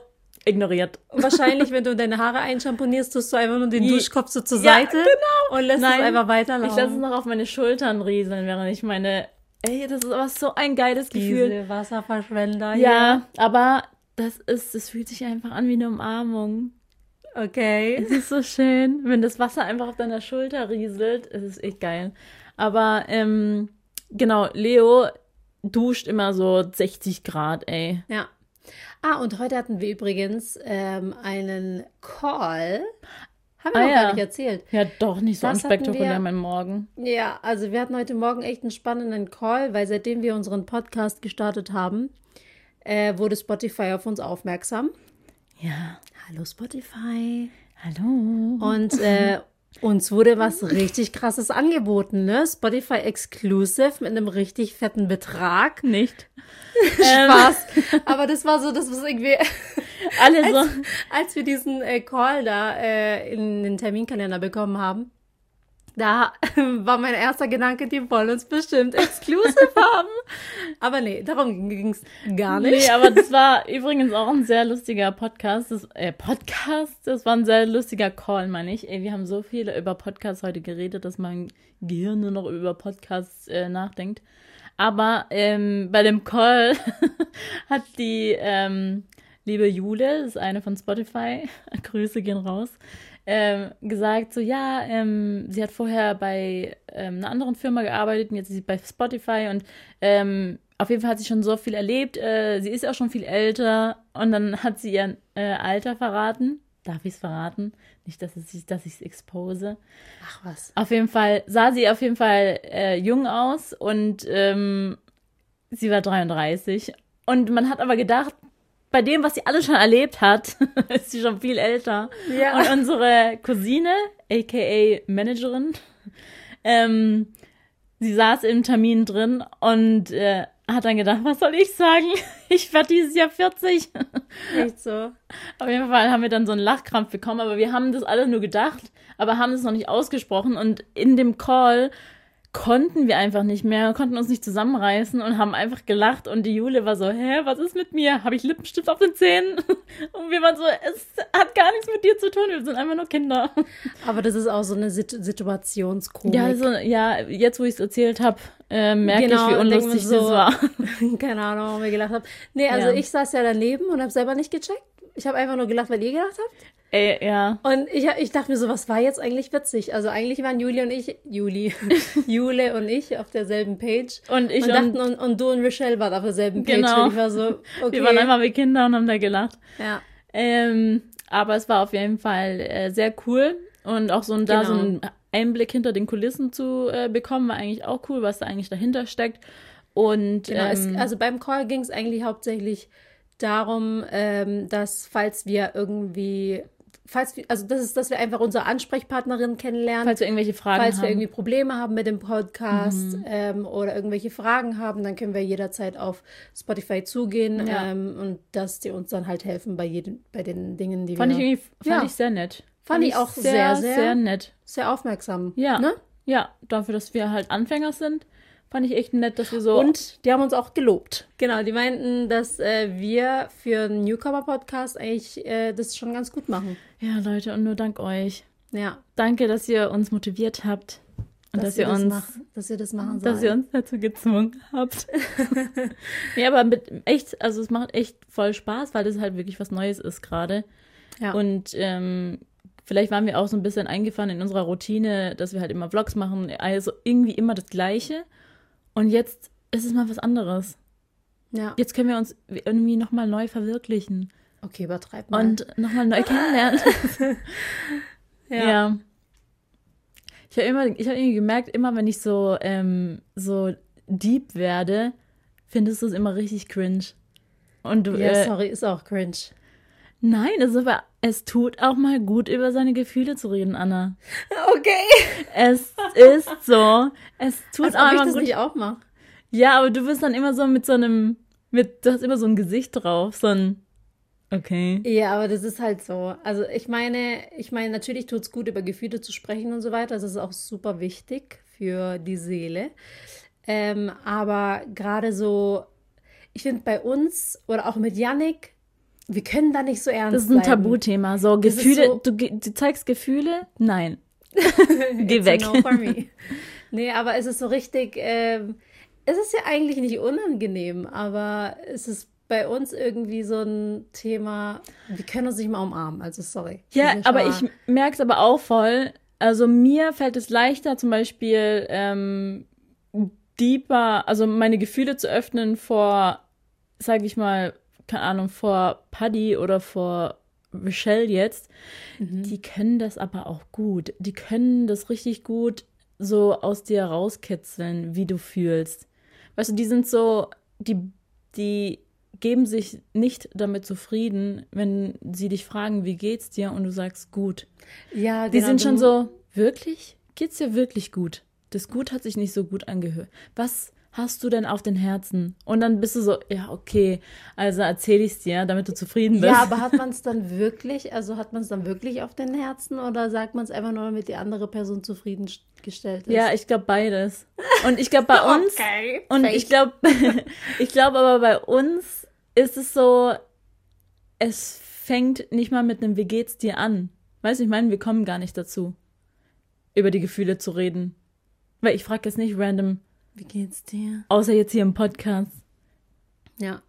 ignoriert. Wahrscheinlich, wenn du deine Haare einschamponierst, tust du einfach nur den Duschkopf so zur ja, Seite genau. und lässt Nein, es einfach weiterlaufen. Ich lasse es noch auf meine Schultern rieseln, während ich meine, ey, das ist aber so ein geiles Gefühl. Diese Wasserverschwender. Ja, ja, aber das ist, es fühlt sich einfach an wie eine Umarmung. Okay. Es ist so schön, wenn das Wasser einfach auf deiner Schulter rieselt. Es ist echt geil. Aber ähm, genau, Leo duscht immer so sechzig Grad, ey. Ja. Ah, und heute hatten wir übrigens ähm, einen Call. Haben wir ah, noch ja. gar nicht erzählt. Ja, doch, nicht so unspektakulär mein Morgen. Ja, also wir hatten heute Morgen echt einen spannenden Call, weil seitdem wir unseren Podcast gestartet haben, äh, wurde Spotify auf uns aufmerksam. Ja. Hallo Spotify. Hallo. Und äh, uns wurde was richtig Krasses angeboten, ne? Spotify Exclusive mit einem richtig fetten Betrag. Nicht. Spaß. Ähm. Aber das war so, das was irgendwie... Alle so. Als, als wir diesen äh, Call da äh, in den Terminkalender bekommen haben, da äh, war mein erster Gedanke, die wollen uns bestimmt Exclusive haben. Aber nee, darum ging es gar nicht. Nee, aber das war übrigens auch ein sehr lustiger Podcast. Das, äh, Podcast? Das war ein sehr lustiger Call, meine ich. Ey, wir haben so viel über Podcasts heute geredet, dass mein Gehirn nur noch über Podcasts äh, nachdenkt. Aber ähm, bei dem Call hat die ähm, liebe Jule, das ist eine von Spotify, Grüße gehen raus, Ähm, gesagt, so ja, ähm, sie hat vorher bei ähm, einer anderen Firma gearbeitet und jetzt ist sie bei Spotify und ähm, auf jeden Fall hat sie schon so viel erlebt, äh, sie ist auch schon viel älter und dann hat sie ihr äh, Alter verraten. Darf ich es verraten? Nicht, dass ich es dass ich's expose. Ach was. Auf jeden Fall sah sie auf jeden Fall äh, jung aus und ähm, sie war dreiunddreißig und man hat aber gedacht, bei dem, was sie alle schon erlebt hat, ist sie schon viel älter. Ja. Und unsere Cousine, a k a. Managerin, ähm, sie saß im Termin drin und äh, hat dann gedacht, was soll ich sagen? Ich werde dieses Jahr vierzig. Nicht so. Auf jeden Fall haben wir dann so einen Lachkrampf bekommen, aber wir haben das alle nur gedacht, aber haben es noch nicht ausgesprochen. Und in dem Call konnten wir einfach nicht mehr, konnten uns nicht zusammenreißen und haben einfach gelacht und die Jule war so, hä, was ist mit mir? Habe ich Lippenstift auf den Zähnen? Und wir waren so, es hat gar nichts mit dir zu tun, wir sind einfach nur Kinder. Aber das ist auch so eine Sit- Situationskomik. Ja, so, ja, jetzt wo ich es erzählt habe, äh, merke genau, ich, wie unlustig so, das war. Keine Ahnung, warum wir gelacht haben. Nee, also ja. ich saß ja daneben und habe selber nicht gecheckt. Ich habe einfach nur gelacht, weil ihr gelacht habt. Ey, ja. Und ich, ich dachte mir so, was war jetzt eigentlich witzig? Also eigentlich waren Juli und ich, Juli, Jule und ich auf derselben Page. Und ich und, dachten, und, und du und Richelle waren auf derselben Page. Genau. Und ich war so, okay. Wir waren einfach wie Kinder und haben da gelacht. Ja. Ähm, aber es war auf jeden Fall äh, sehr cool. Und auch so ein, da genau. so einen Einblick hinter den Kulissen zu äh, bekommen, war eigentlich auch cool, was da eigentlich dahinter steckt. Und genau, ähm, es, also beim Call ging es eigentlich hauptsächlich darum, ähm, dass falls wir irgendwie, falls wir, also das ist, dass wir einfach unsere Ansprechpartnerin kennenlernen. Falls wir irgendwelche Fragen falls haben. Falls wir irgendwie Probleme haben mit dem Podcast mhm. ähm, oder irgendwelche Fragen haben, dann können wir jederzeit auf Spotify zugehen ja. ähm, und dass die uns dann halt helfen bei, jeden, bei den Dingen, die fand wir... Ich fand ja. ich sehr nett. Fand, fand ich auch sehr, sehr, sehr, sehr nett. Sehr aufmerksam. Ja, ne? Ja, dafür, dass wir halt Anfänger sind. Fand ich echt nett, dass wir so... Und die haben uns auch gelobt. Genau, die meinten, dass äh, wir für einen Newcomer-Podcast eigentlich äh, das schon ganz gut machen. Ja, Leute, und nur dank euch. Ja. Danke, dass ihr uns motiviert habt. Und dass, dass ihr das uns... Mach, dass ihr das machen sollt. Dass ihr uns dazu gezwungen habt. Ja, aber mit echt... Also es macht echt voll Spaß, weil das halt wirklich was Neues ist gerade. Ja. Und... Ähm, Vielleicht waren wir auch so ein bisschen eingefahren in unserer Routine, dass wir halt immer Vlogs machen, also irgendwie immer das Gleiche. Und jetzt ist es mal was anderes. Ja. Jetzt können wir uns irgendwie nochmal neu verwirklichen. Okay, übertreib mal. Und nochmal neu kennenlernen. Ja. ja. Ich habe immer, ich habe irgendwie gemerkt, immer wenn ich so, ähm, so deep werde, findest du es immer richtig cringe. Und du, ja, äh, sorry, ist auch cringe. Nein, es, aber es tut auch mal gut, über seine Gefühle zu reden, Anna. Okay. Es ist so. Es tut also, auch mal gut. Ob ich das nicht auch mache. Ja, aber du bist dann immer so mit so einem, mit, du hast immer so ein Gesicht drauf, so ein, okay. Ja, aber das ist halt so. Also ich meine, ich meine, natürlich tut es gut, über Gefühle zu sprechen und so weiter. Das ist auch super wichtig für die Seele. Ähm, aber gerade so, ich finde bei uns oder auch mit Yannick, wir können da nicht so ernst Das ist ein bleiben. Tabuthema. So, das Gefühle, so, du, du zeigst Gefühle? Nein. Geh weg. No for me. Nee, aber es ist so richtig, ähm, es ist ja eigentlich nicht unangenehm, aber es ist bei uns irgendwie so ein Thema, wir können uns nicht mal umarmen, also sorry. Ja, aber ich merke es aber auch voll, also mir fällt es leichter zum Beispiel, ähm, deeper, also meine Gefühle zu öffnen vor, sag ich mal, keine Ahnung, vor Paddy oder vor Michelle jetzt, mhm. die können das aber auch gut. Die können das richtig gut so aus dir rauskitzeln, wie du fühlst. Weißt du, die sind so, die, die geben sich nicht damit zufrieden, wenn sie dich fragen, wie geht's dir? Und du sagst, gut. Ja, genau. Die sind schon so, wirklich? Geht's dir wirklich gut? Das Gut hat sich nicht so gut angehört. Was hast du denn auf den Herzen? Und dann bist du so, ja, okay, also erzähl ich's dir, damit du zufrieden bist. Ja, aber hat man es dann wirklich, also hat man es dann wirklich auf den Herzen oder sagt man es einfach nur, damit die andere Person zufriedengestellt ist? Ja, ich glaube beides. Und ich glaube bei uns, okay, und ich glaube, ich glaube aber bei uns ist es so, es fängt nicht mal mit einem Wie geht's dir an? Weißt du, ich meine, wir kommen gar nicht dazu, über die Gefühle zu reden. Weil ich frage jetzt nicht random, wie geht's dir? Außer jetzt hier im Podcast. Ja.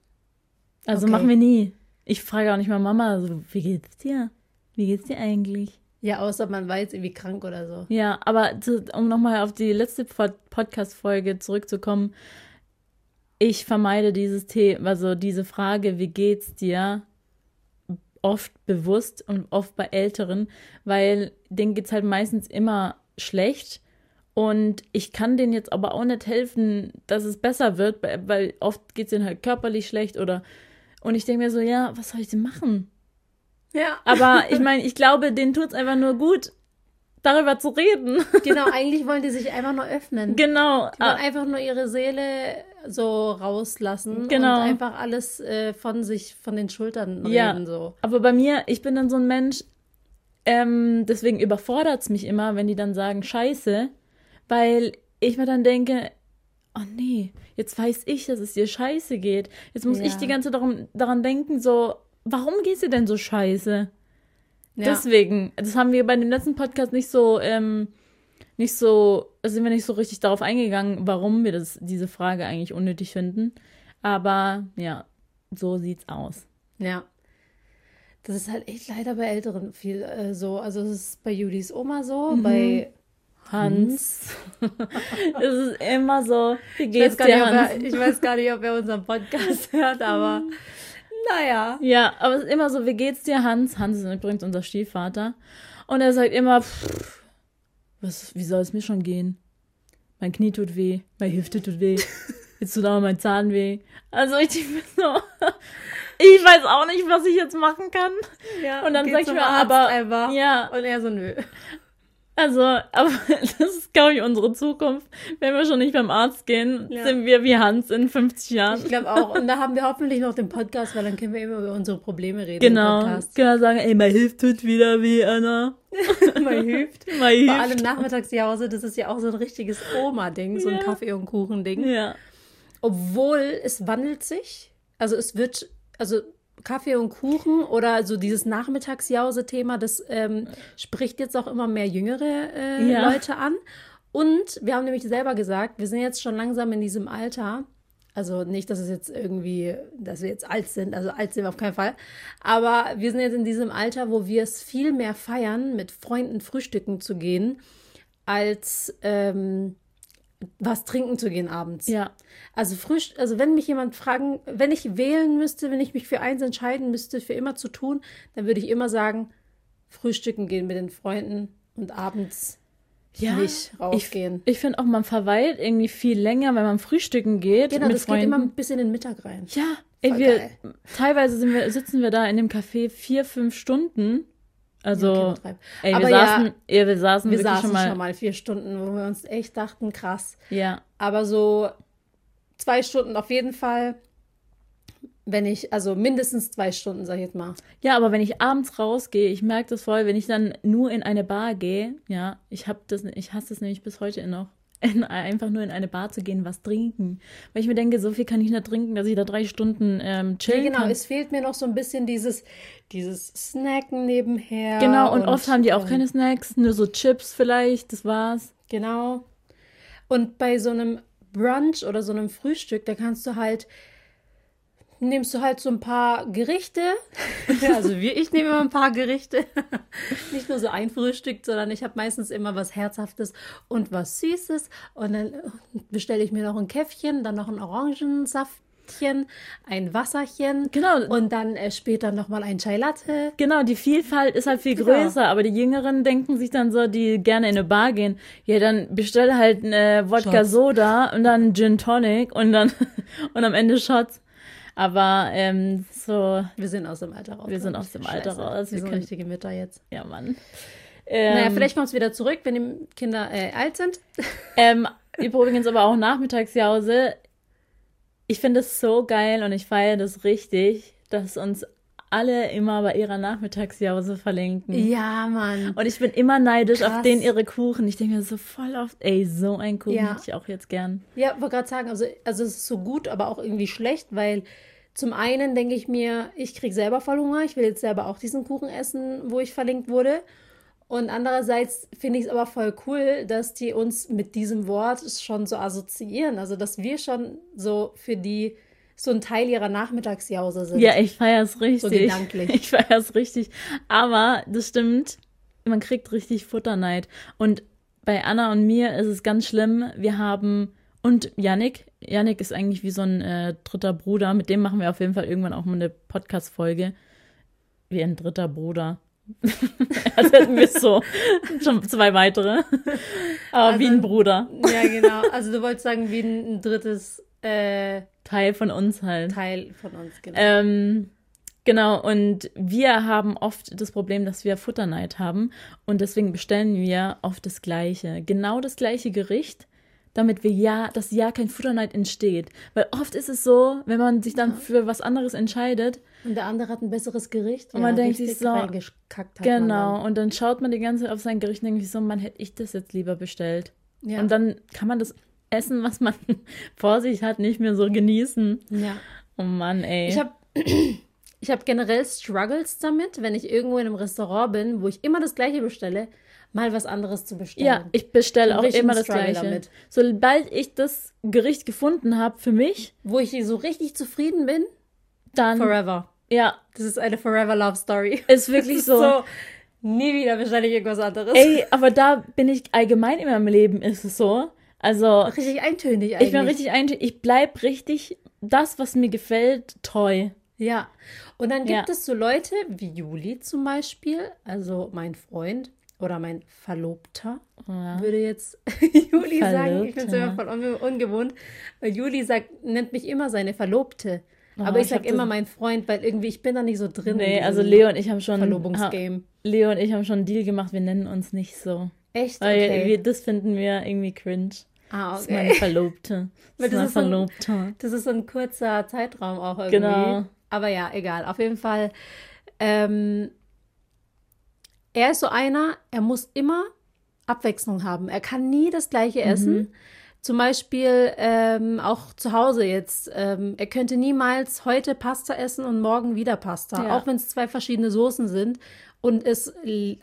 Also okay. Machen wir nie. Ich frage auch nicht mal Mama, also, wie geht's dir? Wie geht's dir eigentlich? Ja, außer man war jetzt irgendwie krank oder so. Ja, aber zu, um nochmal auf die letzte Podcast-Folge zurückzukommen, ich vermeide dieses Thema, also diese Frage, wie geht's dir, oft bewusst und oft bei Älteren, weil denen geht's halt meistens immer schlecht. Und ich kann denen jetzt aber auch nicht helfen, dass es besser wird, weil oft geht es denen halt körperlich schlecht oder... Und ich denke mir so, ja, was soll ich denn machen? Ja. Aber ich meine, ich glaube, denen tut es einfach nur gut, darüber zu reden. Genau, eigentlich wollen die sich einfach nur öffnen. Genau. Die wollen einfach nur ihre Seele so rauslassen genau. und einfach alles äh, von sich, von den Schultern reden. Ja, so. Aber bei mir, ich bin dann so ein Mensch, ähm, deswegen überfordert es mich immer, wenn die dann sagen, Scheiße... Weil ich mir dann denke, oh nee, jetzt weiß ich, dass es dir scheiße geht. Jetzt muss ja. ich die ganze Zeit daran denken, so, warum geht's dir denn so scheiße? Ja. Deswegen, das haben wir bei dem letzten Podcast nicht so, ähm, nicht so sind wir nicht so richtig darauf eingegangen, warum wir das, diese Frage eigentlich unnötig finden. Aber ja, so sieht's aus. Ja. Das ist halt echt leider bei Älteren viel äh, so. Also es ist bei Julis Oma so, mhm. bei Hans. Es ist immer so, wie geht's dir, Hans? Er, ich weiß gar nicht, ob er unseren Podcast hört, aber naja. Ja, aber es ist immer so, wie geht's dir, Hans? Hans ist übrigens unser Stiefvater. Und er sagt immer, pff, was, wie soll es mir schon gehen? Mein Knie tut weh, meine Hüfte tut weh, jetzt tut auch mein Zahn weh. Also ich bin so... Ich weiß auch nicht, was ich jetzt machen kann. Ja, und dann sag ich mir, aber... Einfach. Ja. Und er so, nö. Also, aber das ist, glaube ich, unsere Zukunft. Wenn wir schon nicht beim Arzt gehen, ja. sind wir wie Hans in fünfzig Jahren. Ich glaube auch. Und da haben wir hoffentlich noch den Podcast, weil dann können wir immer über unsere Probleme reden. Genau. Im Podcast. Genau, sagen, ey, mein Hüft tut wieder weh, Anna. Mein Hüft. Mein Hüft. Vor allem Nachmittagsjause, das ist ja auch so ein richtiges Oma-Ding, so ein ja. Kaffee- und Kuchen-Ding. Ja. Obwohl, es wandelt sich. Also, es wird... Also Kaffee und Kuchen oder so dieses Nachmittagsjause-Thema, das ähm, spricht jetzt auch immer mehr jüngere äh, ja. Leute an. Und wir haben nämlich selber gesagt, wir sind jetzt schon langsam in diesem Alter. Also nicht, dass es jetzt irgendwie, dass wir jetzt alt sind, also alt sind wir auf keinen Fall. Aber wir sind jetzt in diesem Alter, wo wir es viel mehr feiern, mit Freunden frühstücken zu gehen, als... Ähm, was trinken zu gehen abends. Ja. Also frisch, also wenn mich jemand fragen, wenn ich wählen müsste, wenn ich mich für eins entscheiden müsste, für immer zu tun, dann würde ich immer sagen, frühstücken gehen mit den Freunden und abends ja, nicht rausgehen. Ich, ich finde auch, man verweilt irgendwie viel länger, wenn man frühstücken geht. Genau, mit das Freunden. Geht immer bis in den Mittag rein. Ja, ey, wir, teilweise sind wir, sitzen wir da in dem Café vier, fünf Stunden. Also, ja, ey, wir, saßen, ja, ey, wir saßen wir wirklich saßen schon, mal schon mal vier Stunden, wo wir uns echt dachten, krass. Ja. Aber so zwei Stunden auf jeden Fall, wenn ich, also mindestens zwei Stunden, sag ich jetzt mal. Ja, aber wenn ich abends rausgehe, ich merke das voll, wenn ich dann nur in eine Bar gehe, ja, ich hab das, ich hasse das nämlich bis heute noch, in, einfach nur in eine Bar zu gehen, was trinken. Weil ich mir denke, so viel kann ich nicht trinken, dass ich da drei Stunden ähm, chillen ja, genau. kann. Genau, es fehlt mir noch so ein bisschen dieses... Dieses Snacken nebenher. Genau, und, und oft haben die auch keine Snacks, nur so Chips vielleicht, das war's. Genau. Und bei so einem Brunch oder so einem Frühstück, da kannst du halt, nimmst du halt so ein paar Gerichte. Ja, also wie, ich nehme immer ein paar Gerichte. Nicht nur so ein Frühstück, sondern ich habe meistens immer was Herzhaftes und was Süßes. Und dann bestelle ich mir noch ein Käffchen, dann noch einen Orangensaft. Ein Wasserchen genau. und dann äh, später nochmal ein Chai Latte. Genau, die Vielfalt ist halt viel größer, ja. aber die Jüngeren denken sich dann so, die gerne in eine Bar gehen, ja, dann bestell halt eine Wodka-Soda und dann Gin Tonic und dann und am Ende Shots. Aber ähm, so... Wir sind aus dem Alter raus. Wir sind aus dem Scheiße. Alter raus. Wir, wir sind richtige Mütter jetzt. Ja, Mann. Ähm, naja, vielleicht kommt es wieder zurück, wenn die Kinder äh, alt sind. Ähm, übrigens aber auch Nachmittagsjause. Ich finde es so geil und ich feiere das richtig, dass uns alle immer bei ihrer Nachmittagsjause verlinken. Ja, Mann. Und ich bin immer neidisch Krass. auf den ihre Kuchen. Ich denke mir so voll oft, ey, so einen Kuchen ja. hätte ich auch jetzt gern. Ja, wollte gerade sagen, also, also es ist so gut, aber auch irgendwie schlecht, weil zum einen denke ich mir, ich kriege selber voll Hunger, ich will jetzt selber auch diesen Kuchen essen, wo ich verlinkt wurde. Und andererseits finde ich es aber voll cool, dass die uns mit diesem Wort schon so assoziieren. Also, dass wir schon so für die, so ein Teil ihrer Nachmittagsjause sind. Ja, ich feiere es richtig. So gedanklich. Ich feiere es richtig. Aber das stimmt, man kriegt richtig Futterneid. Und bei Anna und mir ist es ganz schlimm. Wir haben, und Yannick, Yannick ist eigentlich wie so ein äh, dritter Bruder. Mit dem machen wir auf jeden Fall irgendwann auch mal eine Podcast-Folge. Wie ein dritter Bruder. Also hätten wir so schon zwei weitere. Aber also, wie ein Bruder. Ja, genau. Also du wolltest sagen, wie ein, ein drittes äh, Teil von uns halt. Teil von uns, genau. Ähm, genau, und wir haben oft das Problem, dass wir Futterneid haben. Und deswegen bestellen wir oft das Gleiche. Genau das gleiche Gericht, damit wir ja, dass ja kein Futterneid entsteht. Weil oft ist es so, wenn man sich dann für was anderes entscheidet. Und der andere hat ein besseres Gericht. Und man ja, denkt sich so, reingekackt hat genau. Dann. Und dann schaut man die ganze Zeit auf sein Gericht und denkt sich so, man hätte ich das jetzt lieber bestellt. Ja. Und dann kann man das Essen, was man vor sich hat, nicht mehr so genießen. Ja. Oh Mann, ey. Ich habe ich hab generell Struggles damit, wenn ich irgendwo in einem Restaurant bin, wo ich immer das Gleiche bestelle. mal was anderes zu bestellen. Ja, ich bestelle auch immer das Gleiche. Damit. Sobald ich das Gericht gefunden habe für mich, wo ich so richtig zufrieden bin, dann forever. Ja, das ist eine Forever Love Story. Ist wirklich ist so. so. Nie wieder bestelle ich irgendwas anderes. Ey, aber da bin ich allgemein in meinem Leben, ist es so. Also richtig eintönig eigentlich. Ich bin richtig eintönig. Ich bleib richtig das, was mir gefällt, treu. Ja, und dann gibt ja. es so Leute wie Juli zum Beispiel, also mein Freund oder mein Verlobter, ja. würde jetzt Juli Verlobter. sagen, ich finde es immer voll un- ungewohnt, weil Juli sagt, nennt mich immer seine Verlobte, oh, aber ich, ich sage immer mein Freund, weil irgendwie ich bin da nicht so drin. Nee, also Leo und ich haben schon Verlobungsgame. Leo und ich haben schon einen Deal gemacht, wir nennen uns nicht so. Echt? Okay. Weil wir, das finden wir irgendwie cringe. Ah, okay. Das ist meine Verlobte. Das, das, ist Verlobte. Ein, das ist so ein kurzer Zeitraum auch irgendwie. Genau. Aber ja, egal. Auf jeden Fall, ähm, er ist so einer, er muss immer Abwechslung haben. Er kann nie das Gleiche essen. Mhm. Zum Beispiel ähm, auch zu Hause jetzt. Ähm, er könnte niemals heute Pasta essen und morgen wieder Pasta. Ja. Auch wenn es zwei verschiedene Soßen sind und es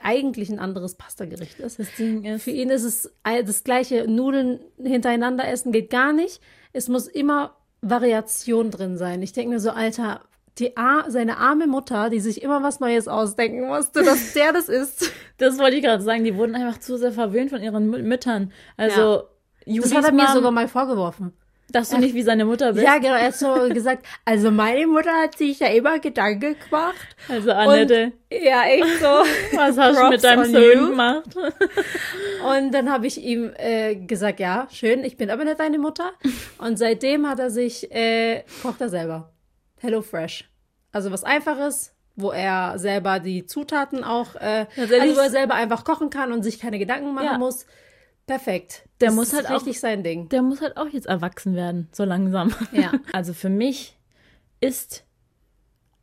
eigentlich ein anderes Pastagericht ist. Das Ding ist. Für ihn ist es das gleiche. Nudeln hintereinander essen geht gar nicht. Es muss immer Variation drin sein. Ich denke mir so, Alter, die Ar- seine arme Mutter, die sich immer was Neues ausdenken musste, dass der das ist. Das wollte ich gerade sagen, die wurden einfach zu sehr verwöhnt von ihren M- Müttern. Also, ja. Das hat er Mom, mir sogar mal vorgeworfen. Dass du er, nicht wie seine Mutter bist. Ja, genau, er hat so gesagt, also meine Mutter hat sich ja immer Gedanken gemacht. Also Annette. Und, ja, echt so. Was hast du mit deinem Sohn gemacht? Und dann habe ich ihm äh, gesagt, ja, schön, ich bin aber nicht deine Mutter. Und seitdem hat er sich, äh, kocht er selber. Hello Fresh. Also was Einfaches, wo er selber die Zutaten auch, äh, also wo er selber einfach kochen kann und sich keine Gedanken machen ja. muss. Perfekt. Der das muss ist halt richtig auch, sein Ding. Der muss halt auch jetzt erwachsen werden, so langsam. Ja. Also für mich ist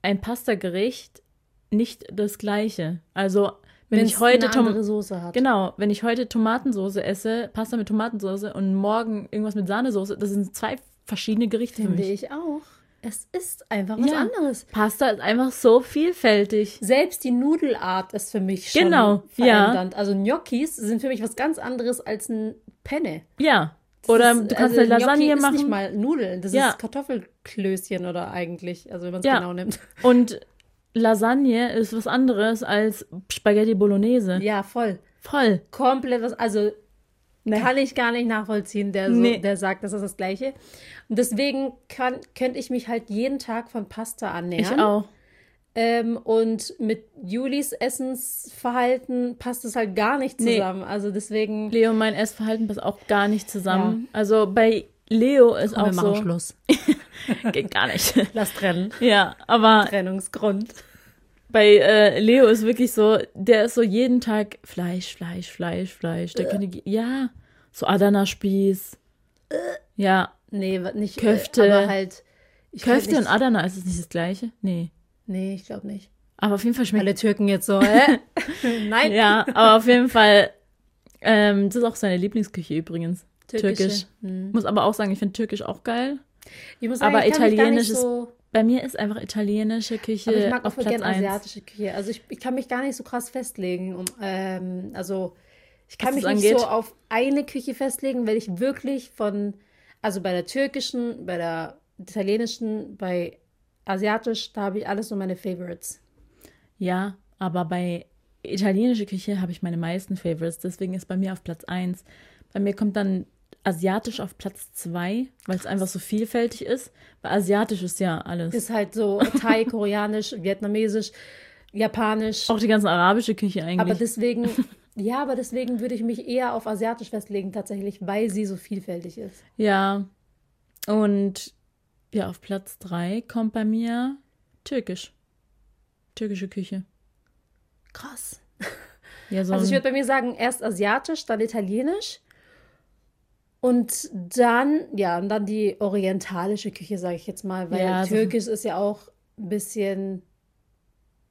ein Pastagericht nicht das Gleiche. Also wenn Wenn's ich heute eine andere Tom- Soße hat. Genau, wenn ich heute Tomatensoße esse, Pasta mit Tomatensoße und morgen irgendwas mit Sahnesoße, das sind zwei verschiedene Gerichte. Finde für mich. Ich auch. Es ist einfach was ja. anderes. Pasta ist einfach so vielfältig. Selbst die Nudelart ist für mich schon genau, verändernd. Ja. Also Gnocchis sind für mich was ganz anderes als ein Penne. Ja, das oder ist, du kannst also eine Lasagne Gnocchi machen. Das ist nicht mal Nudeln, das ja. ist Kartoffelklößchen oder eigentlich, also wenn man es ja. genau nimmt. Und Lasagne ist was anderes als Spaghetti Bolognese. Ja, voll. Voll. Komplett was, also... Nee. Kann ich gar nicht nachvollziehen, der, so, nee. der sagt, das ist das Gleiche. Und deswegen kann, könnte ich mich halt jeden Tag von Pasta ernähren. Ich auch. Ähm, und mit Julis Essensverhalten passt es halt gar nicht zusammen. Nee. Also deswegen... Leo, mein Essverhalten passt auch gar nicht zusammen. Ja. Also bei Leo ist auch so... Wir machen Schluss. Geht gar nicht. Lass trennen. Ja, aber... Trennungsgrund. Bei äh, Leo ist wirklich so, der ist so jeden Tag Fleisch, Fleisch, Fleisch, Fleisch. Der äh. könnte, ja, so Adana-Spieß. Äh. Ja. Nee, nicht. Köfte. Äh, aber halt, ich Köfte nicht, und Adana, ist es nicht das Gleiche? Nee. Nee, ich glaube nicht. Aber auf jeden Fall schmeckt... Alle Türken jetzt so, hä? Nein. Ja, aber auf jeden Fall, ähm, das ist auch seine Lieblingsküche übrigens. Türkische. Türkisch. Hm. Muss aber auch sagen, ich finde Türkisch auch geil. Ich muss sagen, aber ich kann Italienisch mich gar nicht so... Bei mir ist einfach italienische Küche auf Platz eins. Aber ich mag auch voll gerne asiatische Küche. Also ich, ich kann mich gar nicht so krass festlegen. Um, ähm, also ich kann mich nicht so auf eine Küche festlegen, weil ich wirklich von, also bei der türkischen, bei der italienischen, bei asiatisch, da habe ich alles so meine Favorites. Ja, aber bei italienischer Küche habe ich meine meisten Favorites. Deswegen ist bei mir auf Platz eins. Bei mir kommt dann asiatisch auf Platz zwei, weil es einfach so vielfältig ist. Weil asiatisch ist ja alles. Ist halt so Thai, koreanisch, vietnamesisch, japanisch. Auch die ganze arabische Küche eigentlich. Aber deswegen, ja, aber deswegen würde ich mich eher auf asiatisch festlegen tatsächlich, weil sie so vielfältig ist. Ja, und ja, auf Platz drei kommt bei mir türkisch. Türkische Küche. Krass. Ja, so also ich würde bei mir sagen, erst asiatisch, dann italienisch. Und dann, ja, und dann die orientalische Küche, sage ich jetzt mal, weil ja, Türkisch so. Ist ja auch ein bisschen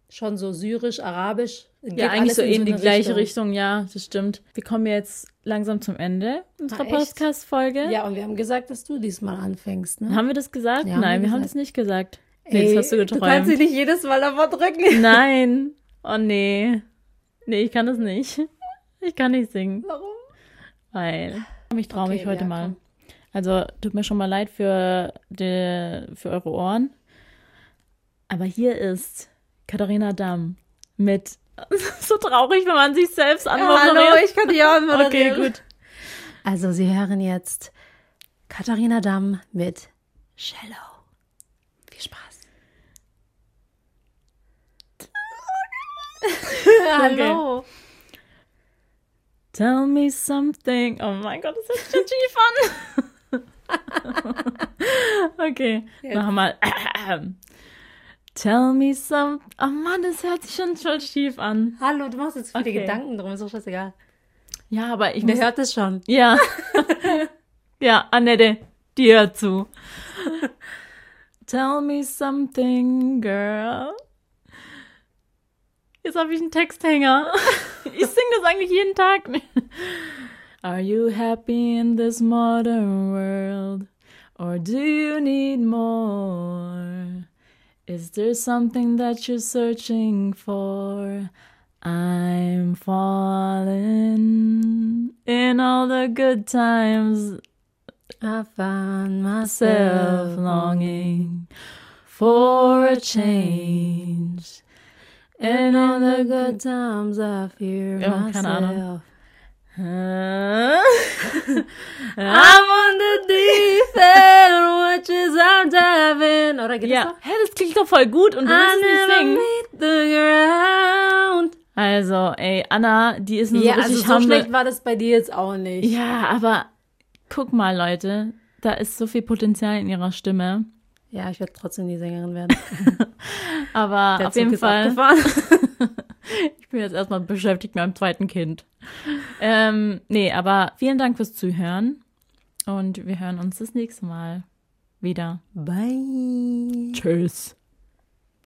schon so syrisch, arabisch. Geht ja, eigentlich so in, so in die gleiche Richtung. Richtung, ja, das stimmt. Wir kommen jetzt langsam zum Ende unserer ah, Podcast-Folge. Ja, und wir haben gesagt, dass du diesmal anfängst, ne? Haben wir das gesagt? Ja, Nein, wir haben das nicht gesagt. Nee, ey, das hast du geträumt. Du kannst dich nicht jedes Mal davor drücken. Nein. Oh, nee. Nee, ich kann das nicht. Ich kann nicht singen. Warum? Weil ich traue mich okay, heute ja, mal. Komm. Also tut mir schon mal leid für, die, für eure Ohren. Aber hier ist Katharina Damm mit so traurig, wenn man sich selbst anmoderiert. Ja, hallo, ich kann die auch anmoderieren. Okay, gut. Also Sie hören jetzt Katharina Damm mit Shello. Viel Spaß. Hallo. Okay. Tell me something. Oh mein Gott, das ist schon schief an. Okay, yes. Noch mal. Tell me some... Oh Mann, das hört sich schon voll schief an. Hallo, du machst jetzt viele okay. Gedanken drum, ist doch scheißegal. Ja, aber ich... Wer muss... hört das schon? Ja. Ja, Annette, die hört zu. Tell me something, girl. Jetzt habe ich einen Texthänger. Ich singe das eigentlich jeden Tag. Are you happy in this modern world? Or do you need more? Is there something that you're searching for? I'm falling in all the good times. I found myself longing for a change. And all the good times I fear ja, myself. I'm on the deep end, which is I'm diving. Oder geht ja. Das noch? Hä, das klingt doch voll gut und du musst nicht singen. Meet the ground. Also, ey, Anna, die ist nicht ja, so richtig also so humble. Schlecht war das bei dir jetzt auch nicht. Ja, aber guck mal, Leute, da ist so viel Potenzial in ihrer Stimme. Ja, ich werde trotzdem die Sängerin werden. Aber der auf Zug jeden Fall. Ich bin jetzt erstmal beschäftigt mit meinem zweiten Kind. Ähm, nee, aber vielen Dank fürs Zuhören. Und wir hören uns das nächste Mal wieder. Bye. Tschüss.